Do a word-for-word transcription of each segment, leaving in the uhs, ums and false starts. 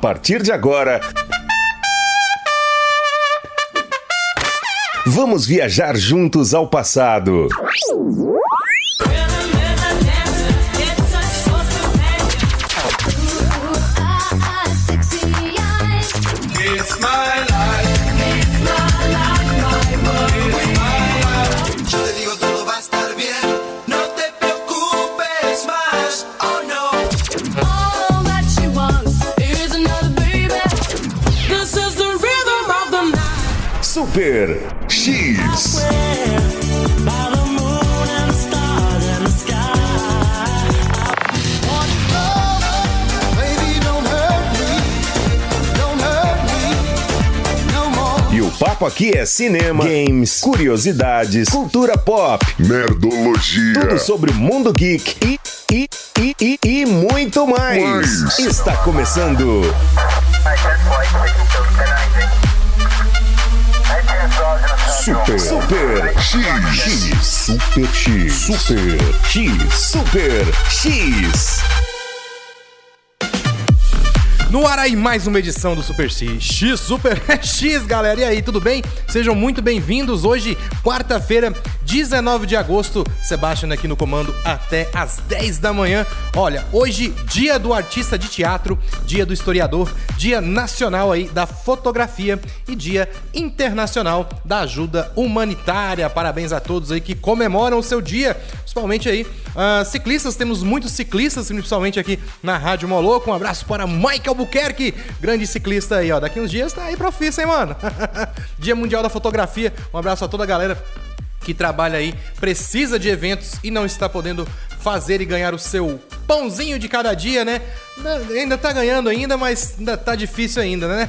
partir de agora, vamos viajar juntos ao passado. Super X. E o papo aqui é cinema, games, curiosidades, cultura pop, nerdologia, tudo sobre o mundo geek e, e, e, e, e muito mais. mais. Está começando... Super, Super X, Super X, Super X, Super X. No ar aí mais uma edição do Super X, X, Super X, galera. E aí, tudo bem? Sejam muito bem-vindos. Hoje, quarta-feira, dezenove de agosto. Sebastião aqui no comando até às dez da manhã. Olha, hoje, dia do artista de teatro, dia do historiador, dia nacional aí da fotografia e dia internacional da ajuda humanitária. Parabéns a todos aí que comemoram o seu dia, principalmente aí uh, ciclistas. Temos muitos ciclistas, principalmente aqui na Rádio Moloco. Um abraço para Michael Buquerque, grande ciclista aí, ó. Daqui uns dias tá aí profissa, hein, mano? Dia Mundial da Fotografia. Um abraço a toda a galera que trabalha aí, precisa de eventos e não está podendo fazer e ganhar o seu pãozinho de cada dia, né? Ainda tá ganhando ainda, mas ainda tá difícil ainda, né?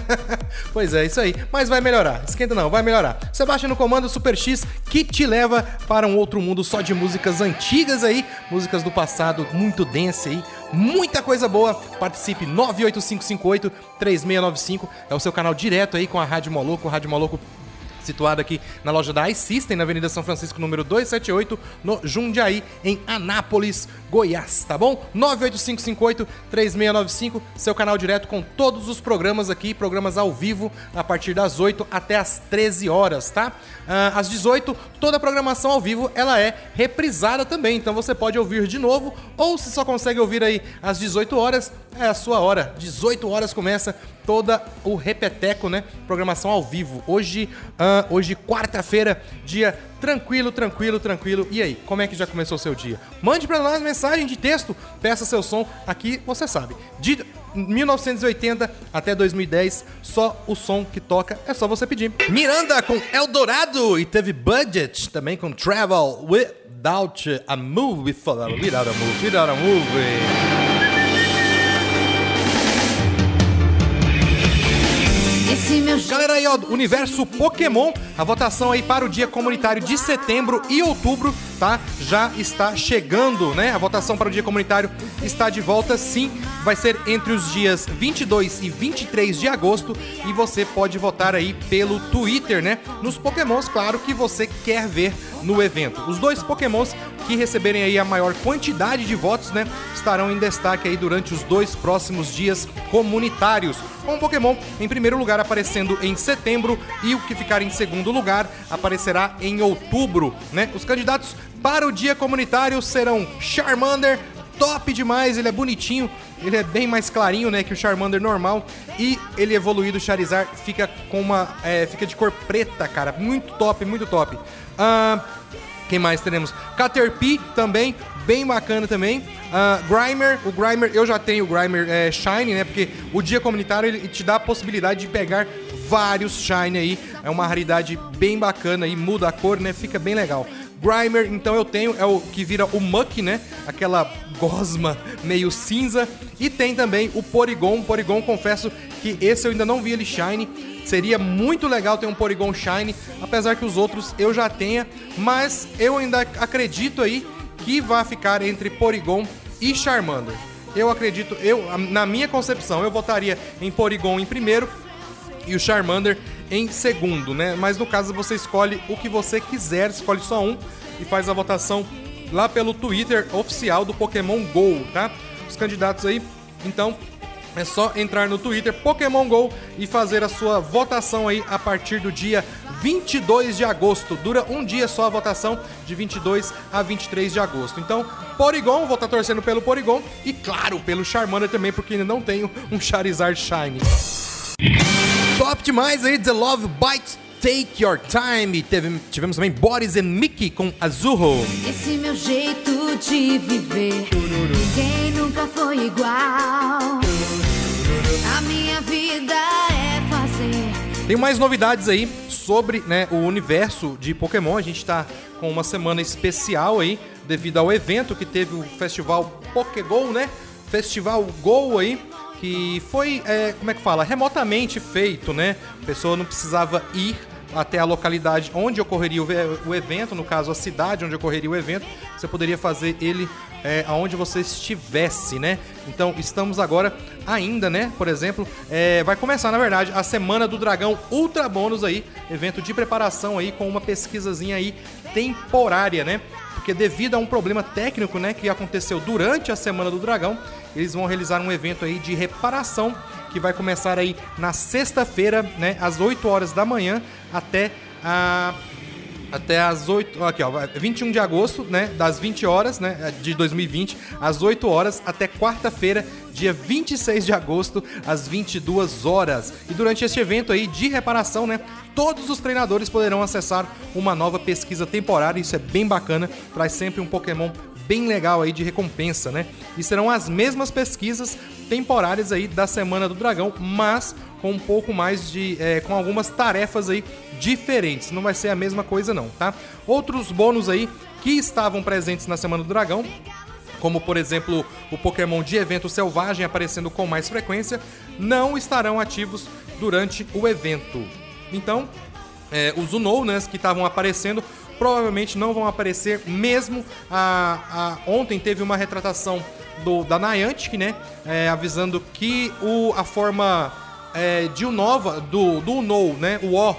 Pois é, isso aí. Mas vai melhorar, esquenta não, vai melhorar. Sebastião no comando, Super X, que te leva para um outro mundo só de músicas antigas aí, músicas do passado, muito dance aí, muita coisa boa. Participe, nove oito cinco cinco oito, três seis nove cinco, é o seu canal direto aí com a Rádio Moloco, Rádio Moloco, situado aqui na loja da iSystem, na Avenida São Francisco, número duzentos e setenta e oito, no Jundiaí, em Anápolis, Goiás, tá bom? nove oito cinco cinco oito, três seis nove cinco, seu canal direto com todos os programas aqui, programas ao vivo, a partir das oito até as treze horas, tá? Às dezoito, toda a programação ao vivo, ela é reprisada também, então você pode ouvir de novo, ou se só consegue ouvir aí às dezoito horas, é a sua hora. dezoito horas começa toda o repeteco, né? Programação ao vivo. Hoje, uh, hoje quarta-feira, dia tranquilo, tranquilo, tranquilo. E aí, como é que já começou o seu dia? Mande pra nós mensagem de texto, peça seu som. Aqui, você sabe, de mil novecentos e oitenta até dois mil e dez, só o som que toca, é só você pedir. Miranda com Eldorado e teve Budget também com Travel Without a Movie. Without a Movie, Without a Movie. Galera aí, ó, Universo Pokémon, a votação aí para o dia comunitário de setembro e outubro, tá? Já está chegando, né? A votação para o dia comunitário está de volta, sim. Vai ser entre os dias vinte e dois e vinte e três de agosto e você pode votar aí pelo Twitter, né? Nos Pokémons, claro, que você quer ver no evento. Os dois Pokémons que receberem aí a maior quantidade de votos, né, estarão em destaque aí durante os dois próximos dias comunitários, com o Pokémon em primeiro lugar aparecendo em setembro e o que ficar em segundo lugar aparecerá em outubro, né? Os candidatos para o dia comunitário serão Charmander, top demais, ele é bonitinho, ele é bem mais clarinho, né, que o Charmander normal, e ele evoluído, Charizard, fica com uma, é, fica de cor preta, cara, muito top, muito top. Ahn... Uh... Quem mais teremos? Caterpie também, bem bacana também. Uh, Grimer, o Grimer, eu já tenho o Grimer é, Shiny, né? Porque o dia comunitário ele te dá a possibilidade de pegar vários Shiny aí. É uma raridade bem bacana aí, muda a cor, né? Fica bem legal. Grimer, então eu tenho, é o que vira o Muk, né? Aquela gosma meio cinza. E tem também o Porygon. Porygon, confesso que esse eu ainda não vi ele Shiny. Seria muito legal ter um Porygon Shiny, apesar que os outros eu já tenha, mas eu ainda acredito aí que vai ficar entre Porygon e Charmander. Eu acredito, eu, na minha concepção, eu votaria em Porygon em primeiro e o Charmander em segundo, né? Mas no caso você escolhe o que você quiser, escolhe só um e faz a votação lá pelo Twitter oficial do Pokémon GO, tá? Os candidatos aí, então... É só entrar no Twitter Pokémon Go e fazer a sua votação aí a partir do dia vinte e dois de agosto. Dura um dia só a votação, de vinte e dois a vinte e três de agosto. Então, Porygon, vou estar torcendo pelo Porygon e, claro, pelo Charmander também, porque ainda não tenho um Charizard Shiny. Top demais aí, The Love Bites, Take Your Time. Teve, tivemos também Boris and Mickey com Azurro. Esse meu jeito de viver, quem nunca foi igual. A minha vida é fazer. Tem mais novidades aí sobre, né, o universo de Pokémon. A gente está com uma semana especial aí, devido ao evento que teve o Festival PokéGo, né? Festival Go aí, que foi, é, como é que fala? remotamente feito, né? A pessoa não precisava ir até a localidade onde ocorreria o evento, no caso a cidade onde ocorreria o evento, você poderia fazer ele é, aonde você estivesse, né? Então estamos agora ainda, né? Por exemplo, é, vai começar na verdade a Semana do Dragão Ultra Bônus aí, evento de preparação aí com uma pesquisazinha aí temporária, né? Porque devido a um problema técnico, né, que aconteceu durante a Semana do Dragão, eles vão realizar um evento aí de reparação que vai começar aí na sexta-feira, né, às oito horas da manhã até a até às oito, aqui ó, vinte e um de agosto, né, das vinte horas, né, de dois mil e vinte às oito horas até quarta-feira, dia vinte e seis de agosto, às vinte e duas horas. E durante este evento aí de reparação, né, todos os treinadores poderão acessar uma nova pesquisa temporária. Isso é bem bacana, traz sempre um Pokémon bem legal aí de recompensa, né? E serão as mesmas pesquisas temporárias aí da Semana do Dragão, mas com um pouco mais de... É, com algumas tarefas aí diferentes. Não vai ser a mesma coisa não, tá? Outros bônus aí que estavam presentes na Semana do Dragão, como por exemplo o Pokémon de evento selvagem aparecendo com mais frequência, não estarão ativos durante o evento. Então, é, os Unown, né, que estavam aparecendo, provavelmente não vão aparecer mesmo. A, a, ontem teve uma retratação do, da Niantic, né, é, avisando que o, a forma é, de Unova, do, do Unown, né, o O,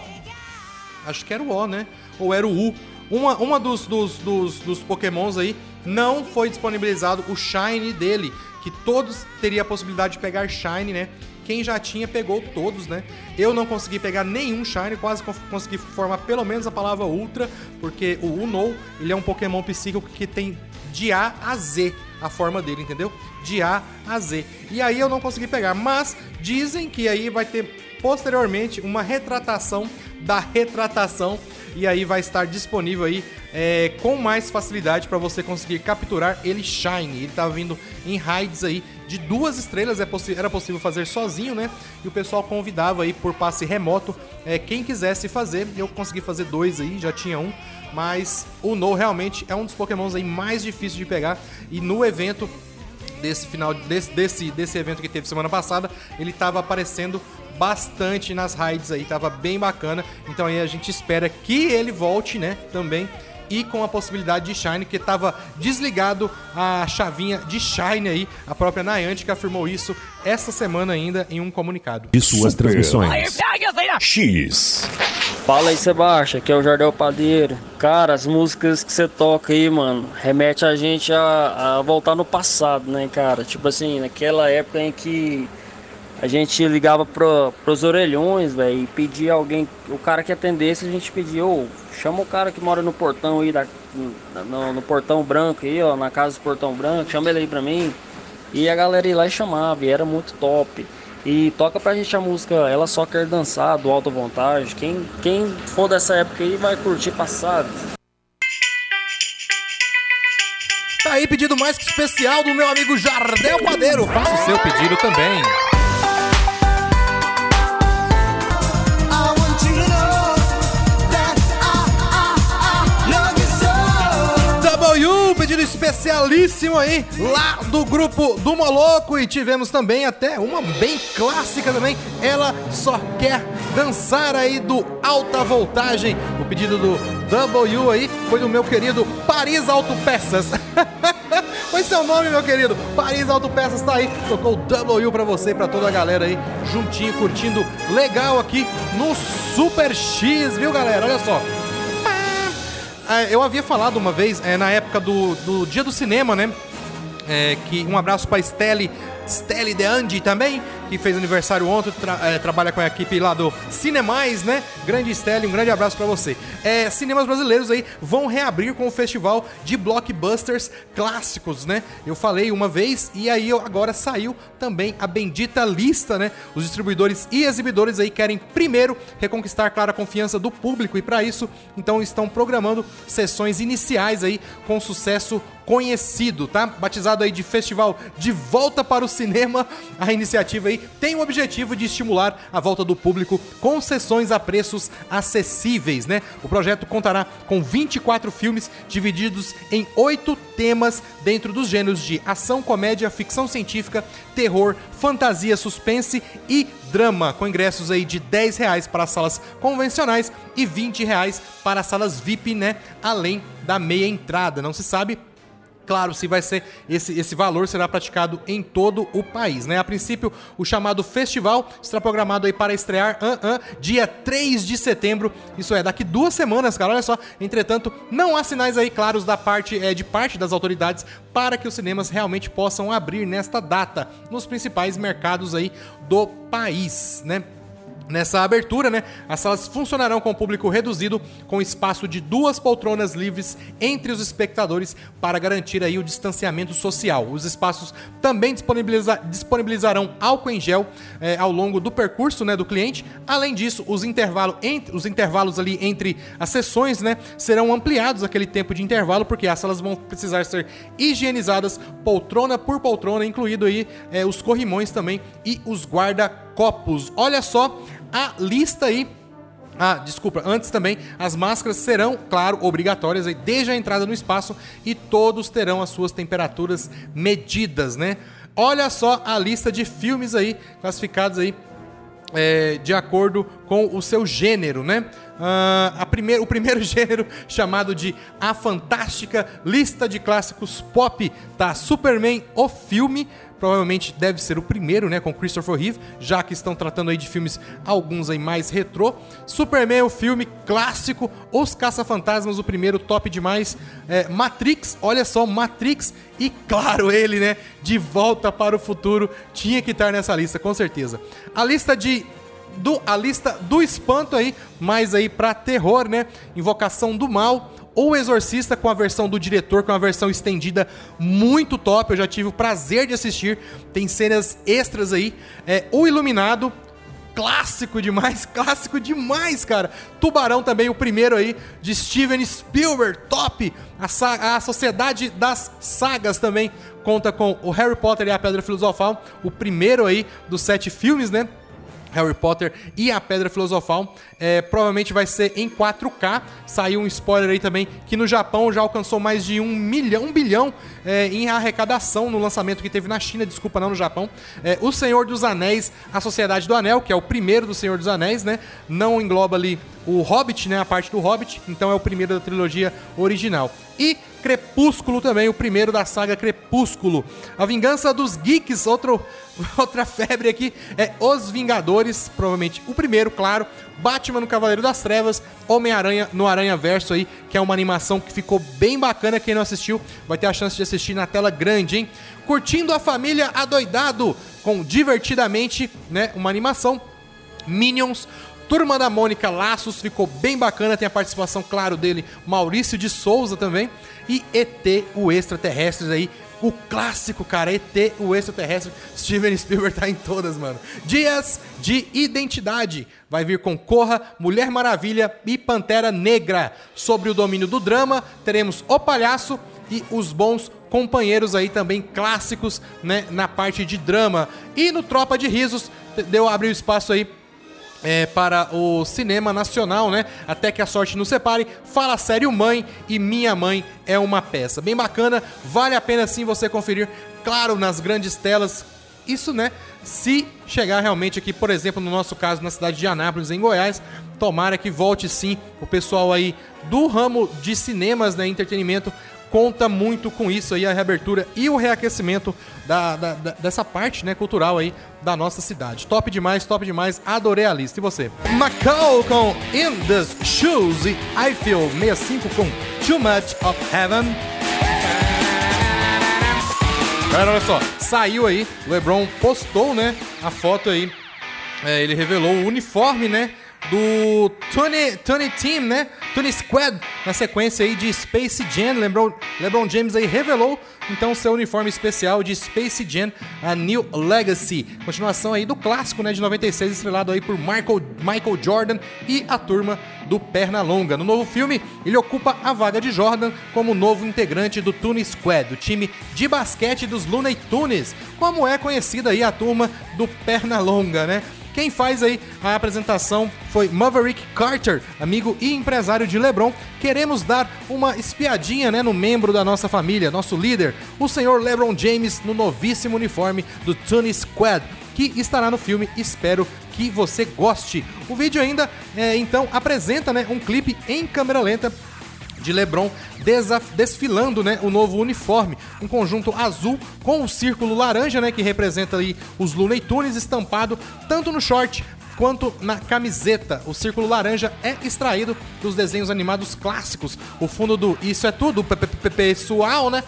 acho que era o O, né, ou era o U, uma, uma dos, dos, dos, dos Pokémons aí, não foi disponibilizado o Shiny dele, que todos teriam a possibilidade de pegar Shiny, né. Quem já tinha, pegou todos, né? Eu não consegui pegar nenhum Shiny, quase consegui formar pelo menos a palavra Ultra, porque o Unown, ele é um Pokémon psíquico que tem de A a Z a forma dele, entendeu? De A a Z. E aí eu não consegui pegar, mas dizem que aí vai ter posteriormente uma retratação da retratação, e aí vai estar disponível aí é, com mais facilidade para você conseguir capturar ele Shiny. Ele tá vindo em raids aí de duas estrelas, é possi- era possível fazer sozinho, né? E o pessoal convidava aí por passe remoto é, quem quisesse fazer. Eu consegui fazer dois aí, já tinha um, mas o Unown realmente é um dos Pokémons aí mais difíceis de pegar, e no evento desse final, desse, desse, desse evento que teve semana passada, ele tava aparecendo bastante nas raids aí, tava bem bacana. Então aí a gente espera que ele volte, né, também, e com a possibilidade de Shiny, que tava desligado a chavinha de Shiny aí. A própria Niantic afirmou isso essa semana ainda em um comunicado. E suas Super transmissões. X. Fala aí, Sebastião, aqui é o Jardel Padeiro. Cara, as músicas que você toca aí, mano, remete a gente a, a voltar no passado, né, cara? Tipo assim, naquela época em que a gente ligava pro, pros orelhões, velho, e pedia alguém, o cara que atendesse, a gente pedia, ô, chama o cara que mora no portão aí, da, no, no portão branco aí, ó, na casa do portão branco, chama ele aí pra mim. E a galera ia lá e chamava, e era muito top. E toca pra gente a música Ela Só Quer Dançar, do Alta Vontade. Quem, quem for dessa época aí vai curtir passado. Tá aí pedido mais que especial do meu amigo Jardel Padeiro. Faça o seu pedido também. Pedido especialíssimo aí, lá do grupo do Moloco. E tivemos também até uma bem clássica também, Ela Só Quer Dançar aí, do Alta Voltagem. O pedido do W aí foi do meu querido Paris Auto Peças. Foi seu nome, meu querido. Paris Auto Peças tá aí, tocou o W pra você e pra toda a galera aí, juntinho, curtindo legal aqui no Super X, viu, galera? Olha só. Eu havia falado uma vez, é, na época do, do Dia do Cinema, né? É, que um abraço pra Steli, Steli de Andy também, que fez aniversário ontem, tra- é, trabalha com a equipe lá do Cinemais, né? Grande Steli, um grande abraço pra você. É, cinemas brasileiros aí vão reabrir com o festival de blockbusters clássicos, né? Eu falei uma vez e aí eu, agora saiu também a bendita lista, né? Os distribuidores e exibidores aí querem primeiro reconquistar, claro, a confiança do público e pra isso, então, estão programando sessões iniciais aí com sucesso conhecido, tá? Batizado aí de Festival de Volta para o Cinema, a iniciativa aí tem o objetivo de estimular a volta do público com sessões a preços acessíveis, né? O projeto contará com vinte e quatro filmes divididos em oito temas dentro dos gêneros de ação, comédia, ficção científica, terror, fantasia, suspense e drama, com ingressos aí de dez reais para as salas convencionais e vinte reais para as salas V I P, né? Além da meia entrada, não se sabe, claro, se vai ser esse, esse valor será praticado em todo o país, né? A princípio, o chamado festival está programado aí para estrear uh, uh, dia três de setembro, isso é, daqui duas semanas, cara, olha só. Entretanto, não há sinais aí claros da parte, é, de parte das autoridades para que os cinemas realmente possam abrir nesta data nos principais mercados aí do país, né? Nessa abertura, né, as salas funcionarão com público reduzido, com espaço de duas poltronas livres entre os espectadores para garantir aí o distanciamento social. Os espaços também disponibiliza- disponibilizarão álcool em gel eh, ao longo do percurso, né, do cliente. Além disso, os, intervalo entre, os intervalos ali entre as sessões, né, serão ampliados aquele tempo de intervalo, porque as salas vão precisar ser higienizadas poltrona por poltrona, incluindo aí eh, os corrimões também e os guarda-copos. Olha só a lista aí. Ah, desculpa, antes também, as máscaras serão, claro, obrigatórias aí desde a entrada no espaço e todos terão as suas temperaturas medidas, né? Olha só a lista de filmes aí, classificados aí é, de acordo com o seu gênero, né? Uh, a primeir, o primeiro gênero, chamado de A Fantástica Lista de Clássicos Pop, tá? Superman, o filme, provavelmente deve ser o primeiro, né, com Christopher Reeve, já que estão tratando aí de filmes, alguns aí mais retrô. Superman, o filme clássico, Os Caça-Fantasmas, o primeiro, top demais. É, Matrix, olha só, Matrix e, claro, ele, né, De Volta para o Futuro, tinha que estar nessa lista, com certeza. A lista de... Do, a lista do espanto aí, mais aí pra terror, né? Invocação do Mal, O Exorcista, com a versão do diretor, com a versão estendida muito top, eu já tive o prazer de assistir, tem cenas extras aí. É, O Iluminado, clássico demais, clássico demais, cara. Tubarão também, o primeiro aí, de Steven Spielberg, top. A, saga, a Sociedade das Sagas também conta com o Harry Potter e a Pedra Filosofal, o primeiro aí dos sete filmes, né? Harry Potter e a Pedra Filosofal, é, provavelmente vai ser em quatro K. Saiu um spoiler aí também que no Japão já alcançou mais de um milhão, um bilhão é, em arrecadação no lançamento que teve na China, desculpa, não no Japão. É, o Senhor dos Anéis, a Sociedade do Anel, que é o primeiro do Senhor dos Anéis, né? Não engloba ali o Hobbit, né? A parte do Hobbit, então é o primeiro da trilogia original. E Crepúsculo também, o primeiro da saga Crepúsculo. A Vingança dos Geeks, outro, outra febre aqui, é Os Vingadores, provavelmente o primeiro, claro. Batman no Cavaleiro das Trevas, Homem-Aranha no Aranhaverso aí, que é uma animação que ficou bem bacana, quem não assistiu vai ter a chance de assistir na tela grande, hein? Curtindo a Família Adoidado, com Divertidamente, né, uma animação, Minions, Turma da Mônica Laços, ficou bem bacana, tem a participação, claro, dele, Maurício de Souza também, e E T, o Extraterrestre aí, o clássico, cara, E T, o Extraterrestre, Steven Spielberg tá em todas, mano. Dias de Identidade, vai vir com Corra, Mulher Maravilha e Pantera Negra. Sobre o domínio do drama, teremos O Palhaço e Os Bons Companheiros aí também, clássicos, né, na parte de drama. E no Tropa de Risos, deu abrir o espaço aí, É, para o cinema nacional, né? Até que a sorte nos separe, Fala Sério Mãe e Minha Mãe é uma Peça. Bem bacana, vale a pena sim você conferir, claro, nas grandes telas. Isso, né? Se chegar realmente aqui, por exemplo, no nosso caso, na cidade de Anápolis, em Goiás, tomara que volte sim. O pessoal aí do ramo de cinemas, né? Entretenimento, conta muito com isso aí, a reabertura e o reaquecimento da, da, da, dessa parte, né, cultural aí da nossa cidade. Top demais, top demais, adorei a lista. E você? Macau com In These Shoes e I Feel sessenta e cinco com Too Much of Heaven. Cara, olha só, saiu aí, LeBron postou, né, a foto aí, é, ele revelou o uniforme, né, do Tune, Tune Team, né, Tune Squad, na sequência aí de Space Jam. LeBron, LeBron James aí revelou, então, seu uniforme especial de Space Jam, a New Legacy, continuação aí do clássico, né, de noventa e seis, estrelado aí por Michael, Michael Jordan e a turma do Pernalonga. No novo filme, ele ocupa a vaga de Jordan como novo integrante do Tune Squad, o time de basquete dos Looney Tunes, como é conhecida aí a turma do Pernalonga, né. Quem faz aí a apresentação foi Maverick Carter, amigo e empresário de LeBron. Queremos dar uma espiadinha, né, no membro da nossa família, nosso líder, o senhor LeBron James, no novíssimo uniforme do Tune Squad, que estará no filme. Espero que você goste. O vídeo ainda, é, então, apresenta, né, um clipe em câmera lenta de LeBron desaf- desfilando, né, o novo uniforme, um conjunto azul com um círculo laranja, né, que representa ali os Looney Tunes, estampado tanto no short quanto na camiseta. O círculo laranja é extraído dos desenhos animados clássicos. O fundo do Isso É Tudo, pessoal, né,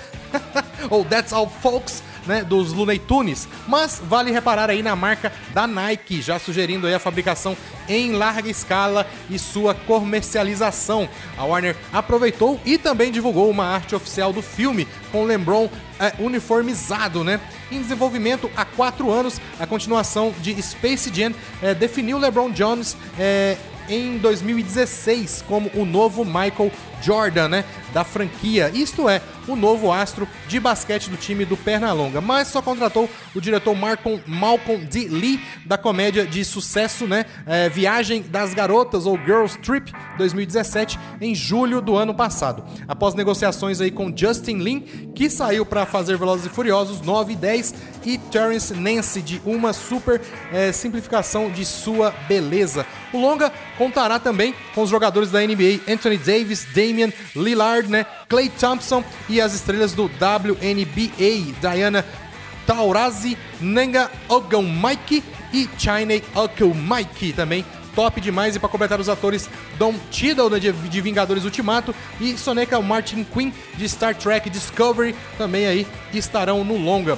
ou That's All Folks, né, dos Looney Tunes, mas vale reparar aí na marca da Nike, já sugerindo aí a fabricação em larga escala e sua comercialização. A Warner aproveitou e também divulgou uma arte oficial do filme com LeBron é, uniformizado, né? Em desenvolvimento há quatro anos, a continuação de Space Jam é, definiu LeBron James é, em dois mil e dezesseis como o novo Michael Jordan, né, da franquia, isto é, o novo astro de basquete do time do Pernalonga, mas só contratou o diretor Malcolm, Malcolm D. Lee, da comédia de sucesso, né, é, Viagem das Garotas, ou Girls Trip, dois mil e dezessete, em julho do ano passado. Após negociações aí com Justin Lin, que saiu para fazer Velozes e Furiosos nove e dez, e Terrence Nance, de Uma Super é, Simplificação de Sua Beleza. O longa contará também com os jogadores da N B A, Anthony Davis, Damian Lillard, né, Klay Thompson, e as estrelas do W N B A, Diana Taurasi, Nenga Ogunmaiki e Chiney Ogunmaiki, também top demais. E para completar, os atores Don Cheadle, né, de Vingadores Ultimato, e Soneca Martin Quinn, de Star Trek Discovery, também aí estarão no longa.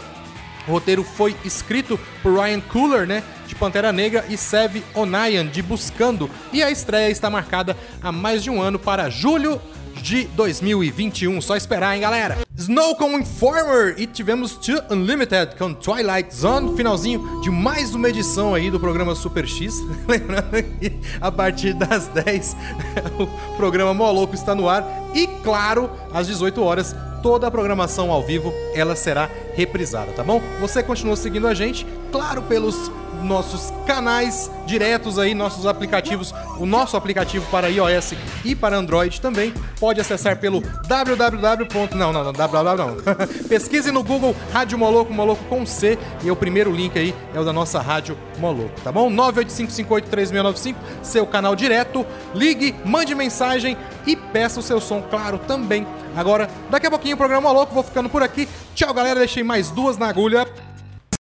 O roteiro foi escrito por Ryan Coogler, né, de Pantera Negra, e Sev Onayan, de Buscando, e a estreia está marcada há mais de um ano para julho de dois mil e vinte e um. Só esperar, hein, galera? Snow com Informer, e tivemos Two Unlimited com Twilight Zone, finalzinho de mais uma edição aí do programa Super X. Lembrando que a partir das dez o programa Moloco está no ar, e claro, às dezoito horas toda a programação ao vivo ela será reprisada, tá bom? Você continua seguindo a gente, claro, pelos nossos canais diretos aí, nossos aplicativos, o nosso aplicativo para iOS e para Android também. Pode acessar pelo www. Não, não, não, www não. Pesquise no Google Rádio Moloco, Moloco com C, e o primeiro link aí é o da nossa Rádio Moloco, tá bom? nove oito cinco cinco oito três seis nove cinco, seu canal direto. Ligue, mande mensagem e peça o seu som, claro, também. Agora, daqui a pouquinho o programa Moloco, vou ficando por aqui. Tchau, galera, deixei mais duas na agulha.